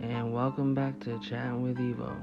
And welcome back to Chatting with Evo.